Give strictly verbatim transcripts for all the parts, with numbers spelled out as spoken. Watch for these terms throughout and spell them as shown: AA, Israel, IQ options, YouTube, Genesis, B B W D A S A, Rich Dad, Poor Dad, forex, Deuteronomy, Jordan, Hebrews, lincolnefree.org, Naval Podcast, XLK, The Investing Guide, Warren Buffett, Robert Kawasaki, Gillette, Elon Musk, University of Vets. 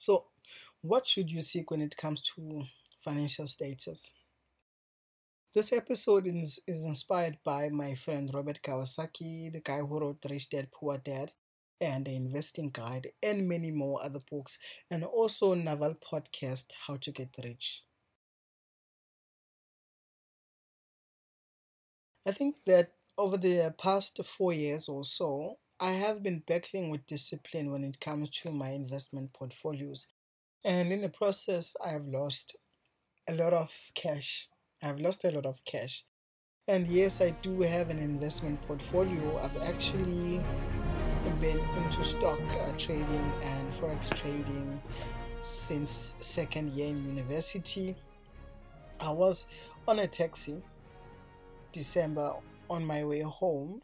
So what should you seek when it comes to financial status? This episode is, is inspired by my friend Robert Kawasaki, the guy who wrote Rich Dad, Poor Dad, and The Investing Guide, and many more other books, and also Naval Podcast, How to Get Rich. I think that over the past four years or so, I have been battling with discipline when it comes to my investment portfolios. And in the process, I have lost a lot of cash. I've lost a lot of cash. And yes, I do have an investment portfolio. I've actually been into stock uh, trading and forex trading since second year in university. I was on a taxi December on my way home,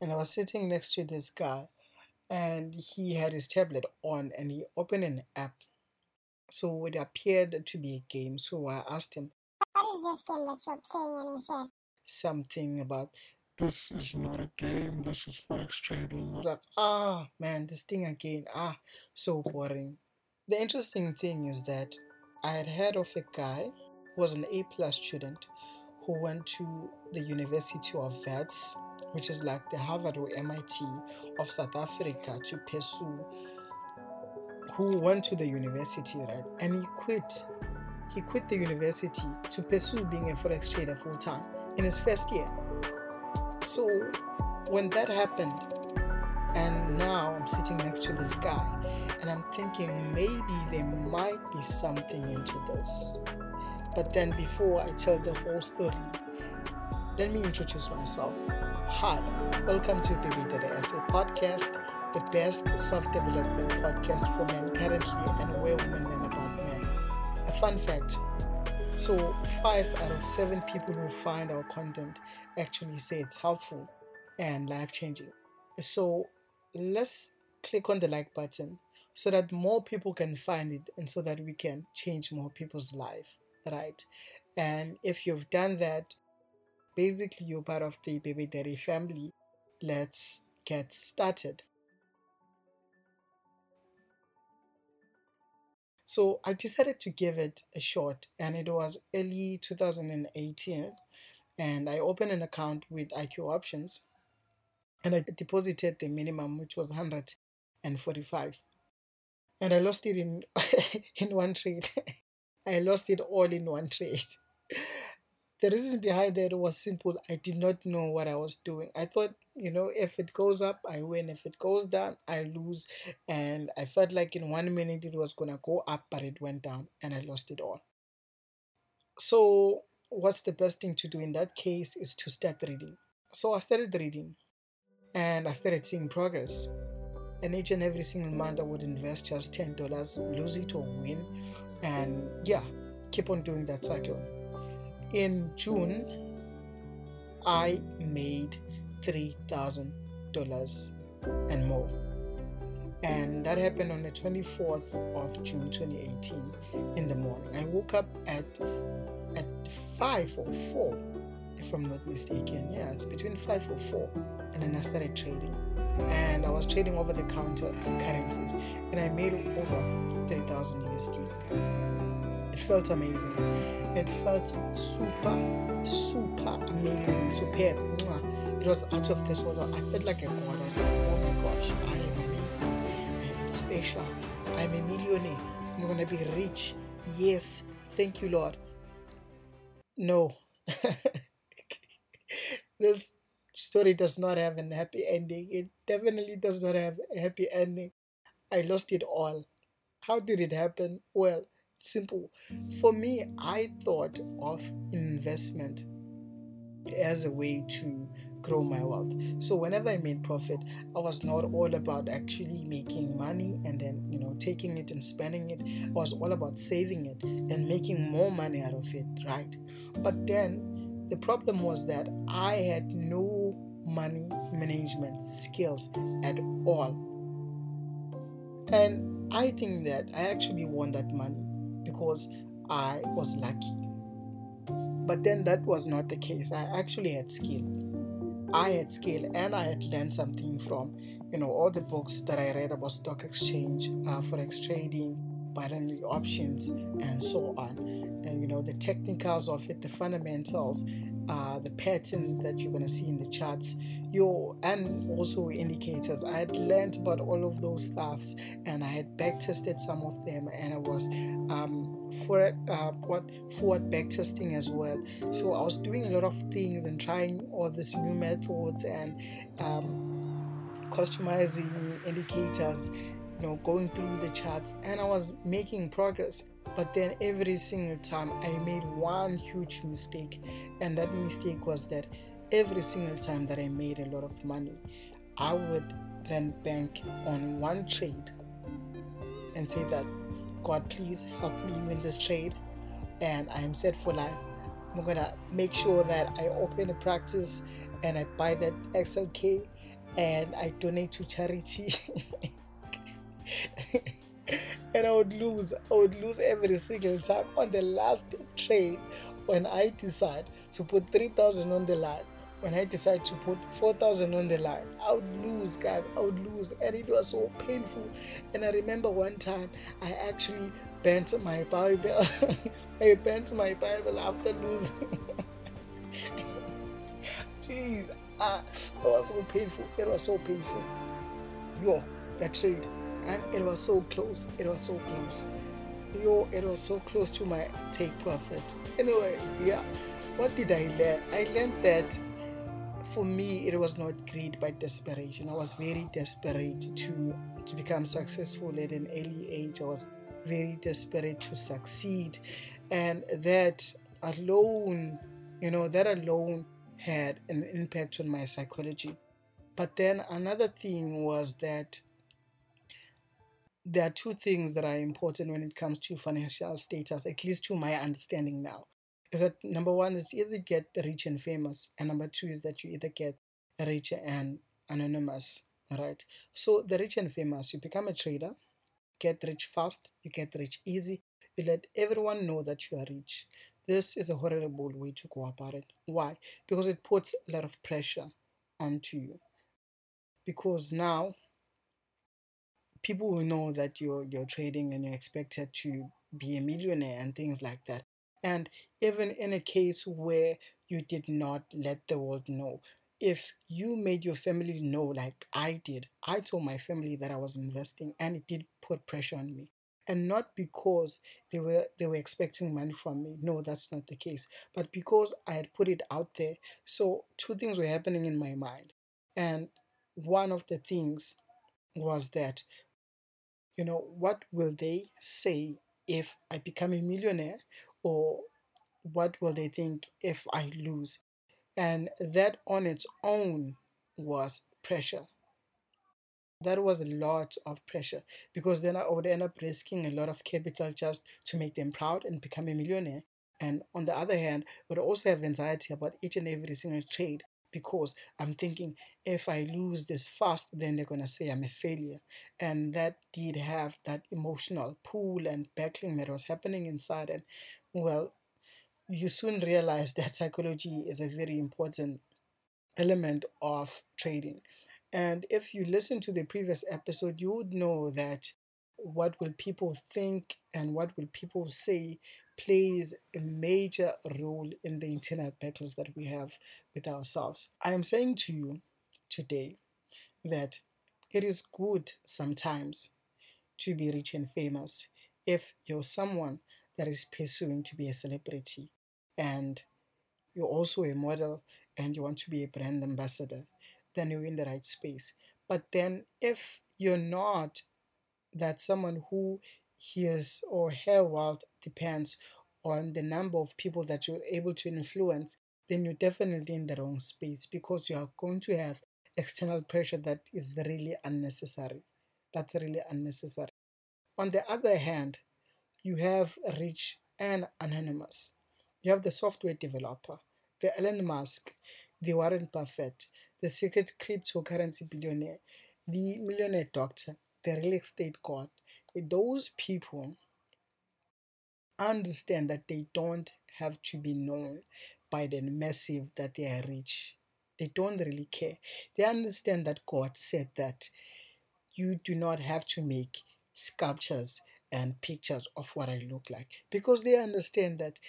and I was sitting next to this guy, and he had his tablet on, and he opened an app. So it appeared to be a game. So I asked him, "What is this game that you're playing?" And he said something about, "This is not a game, this is forex trading." I was like, ah, man, this thing again, ah, so boring. The interesting thing is that I had heard of a guy who was an A-plus student who went to the University of Vets, which is like the Harvard or M I T of South Africa, to pursue, who went to the university, right? And he quit. He quit the university to pursue being a forex trader full-time in his first year. So when that happened, and now I'm sitting next to this guy, and I'm thinking maybe there might be something into this. But then before I tell the whole story, let me introduce myself. Hi, welcome to B B W D A S A podcast, the best self-development podcast for men currently and where women learn about men. A fun fact, so five out of seven people who find our content actually say it's helpful and life-changing. So let's click on the like button so that more people can find it and so that we can change more people's life. Right, and if you've done that, basically you're part of the Baby Daddy family. Let's get started. So I decided to give it a shot, and it was early two thousand eighteen, and I opened an account with I Q Options, and I deposited the minimum, which was one hundred forty-five, and I lost it in in one trade. I lost it all in one trade. The reason behind that was simple. I did not know what I was doing. I thought, you know, if it goes up, I win. If it goes down, I lose. And I felt like in one minute it was going to go up, but it went down and I lost it all. So what's the best thing to do in that case is to start reading. So I started reading and I started seeing progress. And each and every single month I would invest just ten dollars, lose it or win. And yeah, keep on doing that cycle. In June, I made three thousand dollars and more. And that happened on the twenty-fourth of June, twenty eighteen in the morning. I woke up at at five or four, if I'm not mistaken. Yeah, it's between five or four. And then I started trading. And I was trading over the counter currencies, and I made over thirty thousand U S D. It felt amazing. It felt super, super amazing, superb. It was out of this world. I felt like a god. I was like, oh my gosh, I am amazing. I'm special. I'm a millionaire. I'm gonna be rich. Yes, thank you, Lord. No, this story does not have a happy ending. It definitely does not have a happy ending. I lost it all. How did it happen? Well, simple. For me, I thought of investment as a way to grow my wealth. So whenever I made profit, I was not all about actually making money and then, you know, taking it and spending it. I was all about saving it and making more money out of it, right? But then the problem was that I had no money management skills at all. And I think that I actually won that money because I was lucky. But then that was not the case. I actually had skill. I had skill and I had learned something from, you know, all the books that I read about stock exchange, uh, forex trading, binary options, and so on. And you know, the technicals of it, the fundamentals, uh, the patterns that you're going to see in the charts, your and also indicators. I had learned about all of those stuffs, and I had back tested some of them, and I was um, for uh, what forward back testing as well. So I was doing a lot of things and trying all these new methods and um, customizing indicators, you know, going through the charts, and I was making progress. But then every single time I made one huge mistake, and that mistake was that every single time that I made a lot of money, I would then bank on one trade and say that, God, please help me win this trade, and I am set for life. I'm gonna make sure that I open a practice and I buy that X L K and I donate to charity. And I would lose, I would lose every single time. On the last trade, when I decide to put three thousand on the line, when I decide to put four thousand on the line, I would lose, guys, I would lose. And it was so painful. And I remember one time, I actually bent my Bible. I bent my Bible after losing. Jeez, ah, it was so painful. It was so painful. Yo, that trade. And it was so close, it was so close. Yo, it was so close to my take profit. Anyway, yeah. What did I learn? I learned that for me, it was not greed but desperation. I was very desperate to, to become successful at an early age. I was very desperate to succeed. And that alone, you know, that alone had an impact on my psychology. But then another thing was that there are two things that are important when it comes to financial status, at least to my understanding now. Is that number one is either get rich and famous, and number two is that you either get rich and anonymous, right? So the rich and famous, you become a trader, get rich fast, you get rich easy, you let everyone know that you are rich. This is a horrible way to go about it. Why? Because it puts a lot of pressure onto you. Because now, people will know that you're you're trading and you're expected to be a millionaire and things like that. And even in a case where you did not let the world know, if you made your family know like I did, I told my family that I was investing, and it did put pressure on me. And not because they were they were expecting money from me. No, that's not the case. But because I had put it out there. So two things were happening in my mind. And one of the things was that, you know, what will they say if I become a millionaire, or what will they think if I lose? And that on its own was pressure. That was a lot of pressure, because then I would end up risking a lot of capital just to make them proud and become a millionaire. And on the other hand, I would also have anxiety about each and every single trade, because I'm thinking, if I lose this fast, then they're going to say I'm a failure. And that did have that emotional pull and backlash that was happening inside. And well, you soon realize that psychology is a very important element of trading. And if you listen to the previous episode, you would know that what will people think and what will people say plays a major role in the internal battles that we have with ourselves. I am saying to you today that it is good sometimes to be rich and famous if you're someone that is pursuing to be a celebrity, and you're also a model and you want to be a brand ambassador, then you're in the right space. But then if you're not that someone who his or her wealth depends on the number of people that you're able to influence, then you're definitely in the wrong space, because you are going to have external pressure that is really unnecessary. That's really unnecessary. On the other hand, you have rich and anonymous. You have the software developer, the Elon Musk, the Warren Buffett, the secret cryptocurrency billionaire, the millionaire doctor, the real estate god. Those people understand that they don't have to be known by the massive that they are rich. They don't really care. They understand that God said that you do not have to make sculptures and pictures of what I look like, because they understand that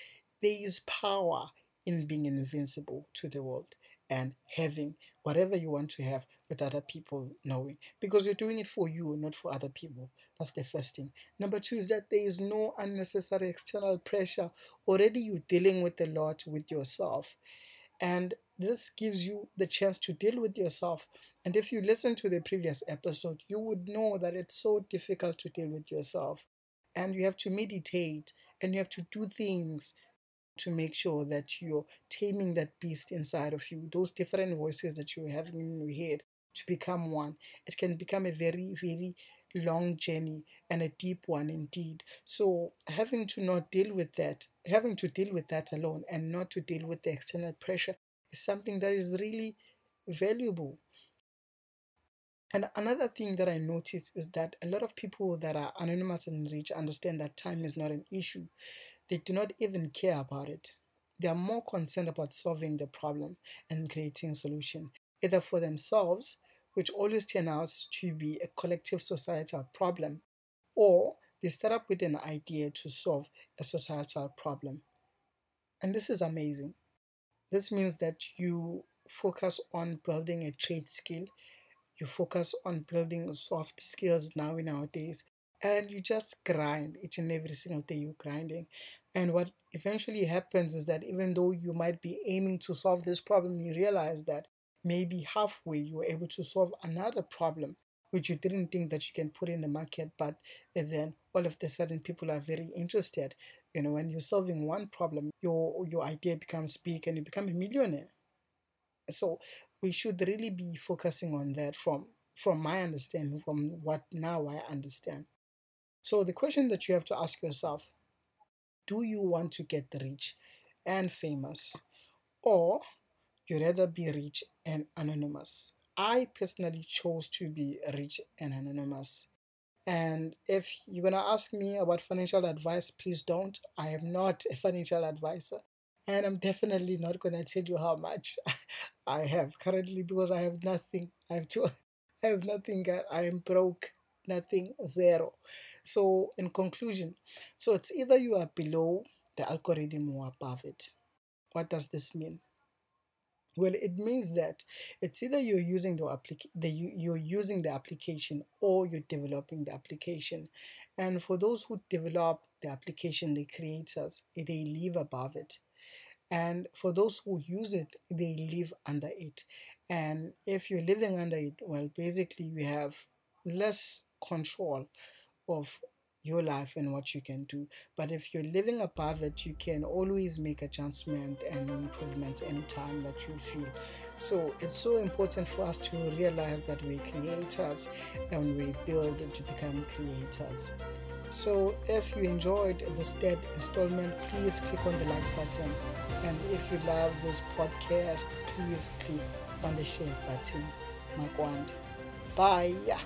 there is power in being invincible to the world and having whatever you want to have with other people knowing, because you're doing it for you, not for other people. That's the first thing. Number two is that there is no unnecessary external pressure. Already you're dealing with a lot with yourself, and this gives you the chance to deal with yourself. And if you listen to the previous episode, you would know that it's so difficult to deal with yourself, and you have to meditate and you have to do things to make sure that you're taming that beast inside of you, those different voices that you have in your head, to become one. It can become a very, very long journey, and a deep one indeed. So having to not deal with that, having to deal with that alone and not to deal with the external pressure is something that is really valuable. And another thing that I notice is that a lot of people that are anonymous and rich understand that time is not an issue. They do not even care about it. They are more concerned about solving the problem and creating solution, either for themselves, which always turns out to be a collective societal problem, or they start up with an idea to solve a societal problem. And this is amazing. This means that you focus on building a trade skill, you focus on building soft skills now nowadays, and you just grind each and every single day. You're grinding. And what eventually happens is that even though you might be aiming to solve this problem, you realize that maybe halfway you were able to solve another problem, which you didn't think that you can put in the market. But then all of a sudden people are very interested. You know, when you're solving one problem, your, your idea becomes big and you become a millionaire. So we should really be focusing on that from, from my understanding, from what now I understand. So the question that you have to ask yourself, do you want to get rich and famous, or you'd rather be rich and anonymous? I personally chose to be rich and anonymous. And if you're going to ask me about financial advice, please don't. I am not a financial advisor, and I'm definitely not going to tell you how much I have currently, because I have nothing. I have, to, I have nothing. I am broke. Nothing, zero. So in conclusion, so it's either you are below the algorithm or above it. What does this mean? Well, it means that it's either you're using the applic- the, you're using the application or you're developing the application. And for those who develop the application, the creators, they live above it. And for those who use it, they live under it. And if you're living under it, well, basically you have less control of your life and what you can do. But if you're living above it, you can always make adjustments and improvements anytime that you feel. So it's so important for us to realize that we're creators and we build to become creators. So if you enjoyed this third installment, please click on the like button. And if you love this podcast, please click on the share button. Makwande. Bye.